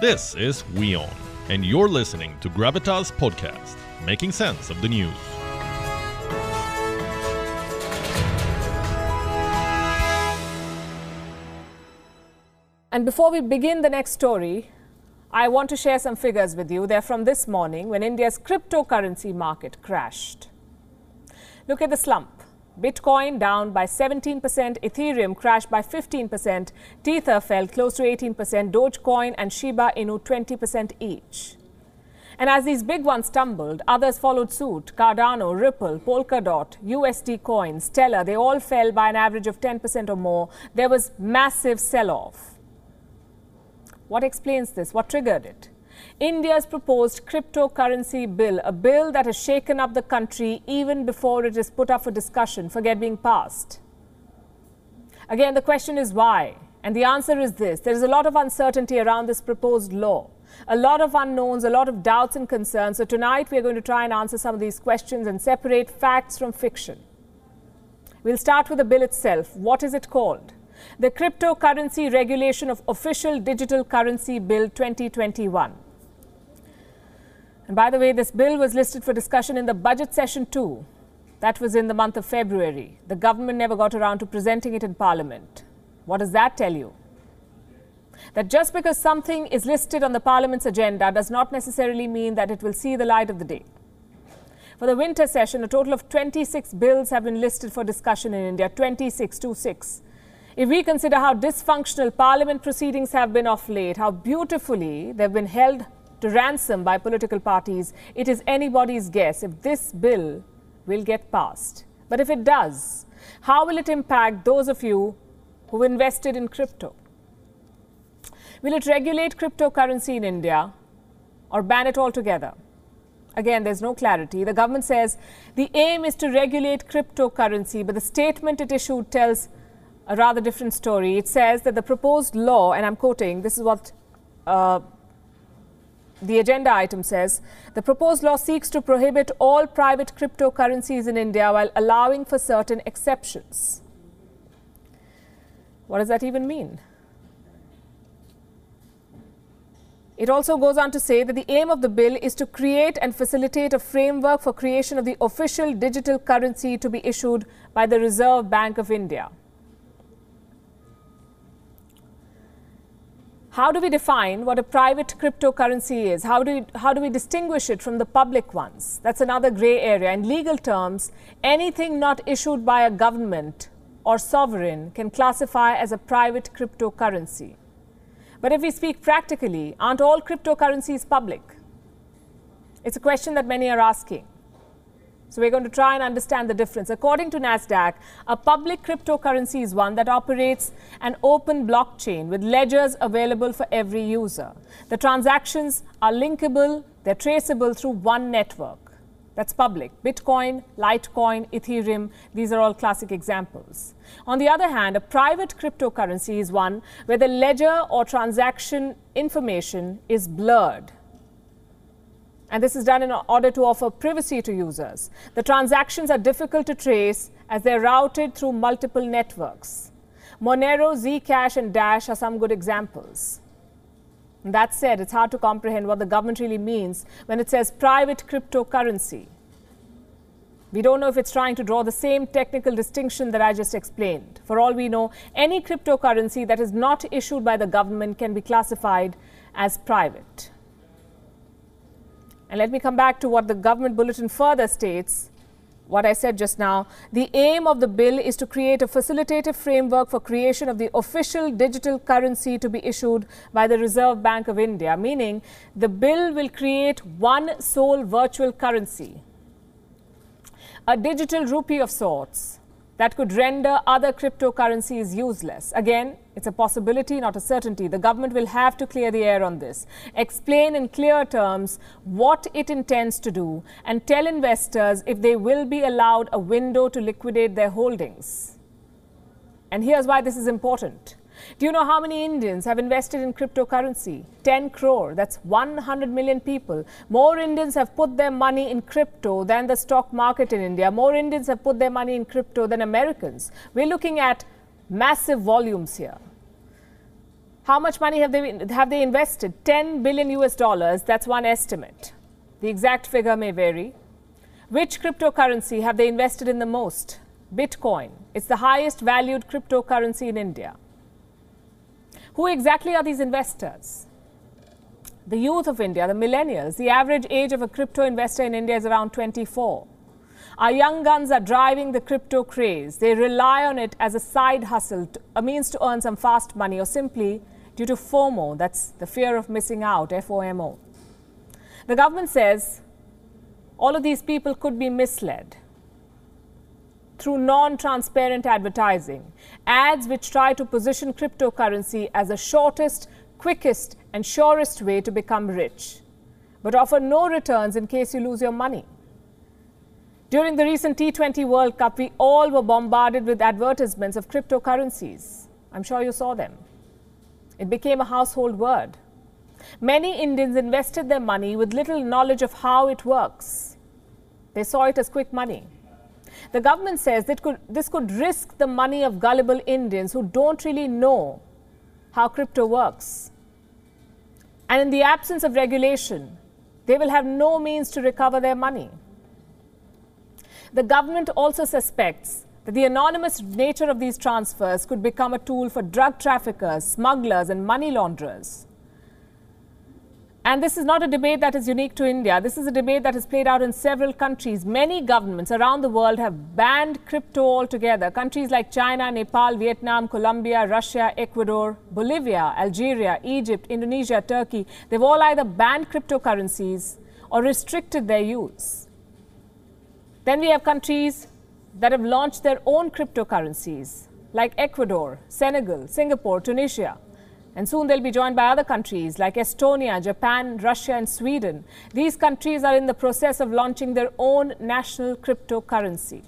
This is Weon, and you're listening to Gravitas Podcast, making sense of the news. And before we begin the next story, I want to share some figures with you. They're from this morning when India's cryptocurrency market crashed. Look at the slump. Bitcoin down by 17%, Ethereum crashed by 15%, Tether fell close to 18%, Dogecoin and Shiba Inu 20% each. And as these big ones tumbled, others followed suit. Cardano, Ripple, Polkadot, USD Coin, Stellar, they all fell by an average of 10% or more. There was massive sell-off. What explains this? What triggered it? India's proposed cryptocurrency bill, a bill that has shaken up the country even before it is put up for discussion, forget being passed. Again, the question is why? And the answer is this. There is a lot of uncertainty around this proposed law, a lot of unknowns, a lot of doubts and concerns. So tonight we are going to try and answer some of these questions and separate facts from fiction. We'll start with the bill itself. What is it called? The Cryptocurrency Regulation of Official Digital Currency Bill 2021. And by the way, this bill was listed for discussion in the budget session too. That was in the month of February. The government never got around to presenting it in Parliament. What does that tell you? That just because something is listed on the Parliament's agenda does not necessarily mean that it will see the light of the day. For the winter session, a total of 26 bills have been listed for discussion in India, 26. If we consider how dysfunctional Parliament proceedings have been of late, how beautifully they've been held to ransom by political parties, it is anybody's guess if this bill will get passed. But if it does, how will it impact those of you who invested in crypto? Will it regulate cryptocurrency in India or ban it altogether? Again, there's no clarity. The government says the aim is to regulate cryptocurrency, but the statement it issued tells a rather different story. It says that the proposed law, and I'm quoting, this is what the agenda item says, the proposed law seeks to prohibit all private cryptocurrencies in India while allowing for certain exceptions. What does that even mean? It also goes on to say that the aim of the bill is to create and facilitate a framework for creation of the official digital currency to be issued by the Reserve Bank of India. How do we define what a private cryptocurrency is? How do we distinguish it from the public ones? That's another grey area. In legal terms, anything not issued by a government or sovereign can classify as a private cryptocurrency. But if we speak practically, aren't all cryptocurrencies public? It's a question that many are asking. So we're going to try and understand the difference. According to Nasdaq, a public cryptocurrency is one that operates an open blockchain with ledgers available for every user. The transactions are linkable, they're traceable through one network. That's public. Bitcoin, Litecoin, Ethereum, these are all classic examples. On the other hand, a private cryptocurrency is one where the ledger or transaction information is blurred. And this is done in order to offer privacy to users. The transactions are difficult to trace as they're routed through multiple networks. Monero, Zcash and Dash are some good examples. And that said, it's hard to comprehend what the government really means when it says private cryptocurrency. We don't know if it's trying to draw the same technical distinction that I just explained. For all we know, any cryptocurrency that is not issued by the government can be classified as private. And let me come back to what the government bulletin further states, what I said just now. The aim of the bill is to create a facilitative framework for creation of the official digital currency to be issued by the Reserve Bank of India, meaning the bill will create one sole virtual currency, a digital rupee of sorts that could render other cryptocurrencies useless. Again, it's a possibility, not a certainty. The government will have to clear the air on this, explain in clear terms what it intends to do, and tell investors if they will be allowed a window to liquidate their holdings. And here's why this is important. Do you know how many Indians have invested in cryptocurrency? 10 crore, that's 100 million people. More Indians have put their money in crypto than the stock market in India. More Indians have put their money in crypto than Americans. We're looking at massive volumes here. How much money have they invested? $10 billion US. That's one estimate. The exact figure may vary. Which cryptocurrency have they invested in the most? Bitcoin. It's the highest valued cryptocurrency in India. Who exactly are these investors? The youth of India, the millennials. The average age of a crypto investor in India is around 24. Our young guns are driving the crypto craze. They rely on it as a side hustle, a means to earn some fast money, or simply due to FOMO, that's the fear of missing out, F-O-M-O. The government says all of these people could be misled through non-transparent advertising, ads which try to position cryptocurrency as the shortest, quickest and surest way to become rich, but offer no returns in case you lose your money. During the recent T20 World Cup, we all were bombarded with advertisements of cryptocurrencies. I'm sure you saw them. It became a household word. Many Indians invested their money with little knowledge of how it works. They saw it as quick money. The government says that this could risk the money of gullible Indians who don't really know how crypto works. And in the absence of regulation, they will have no means to recover their money. The government also suspects that the anonymous nature of these transfers could become a tool for drug traffickers, smugglers and money launderers. And this is not a debate that is unique to India. This is a debate that has played out in several countries. Many governments around the world have banned crypto altogether. Countries like China, Nepal, Vietnam, Colombia, Russia, Ecuador, Bolivia, Algeria, Egypt, Indonesia, Turkey. They've all either banned cryptocurrencies or restricted their use. Then we have countries that have launched their own cryptocurrencies, like Ecuador, Senegal, Singapore, Tunisia. And soon they'll be joined by other countries like Estonia, Japan, Russia, and Sweden. These countries are in the process of launching their own national cryptocurrency.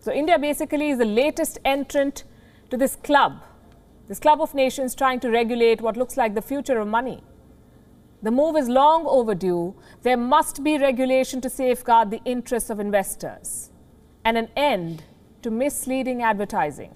So India basically is the latest entrant to this club of nations trying to regulate what looks like the future of money. The move is long overdue. There must be regulation to safeguard the interests of investors and an end to misleading advertising.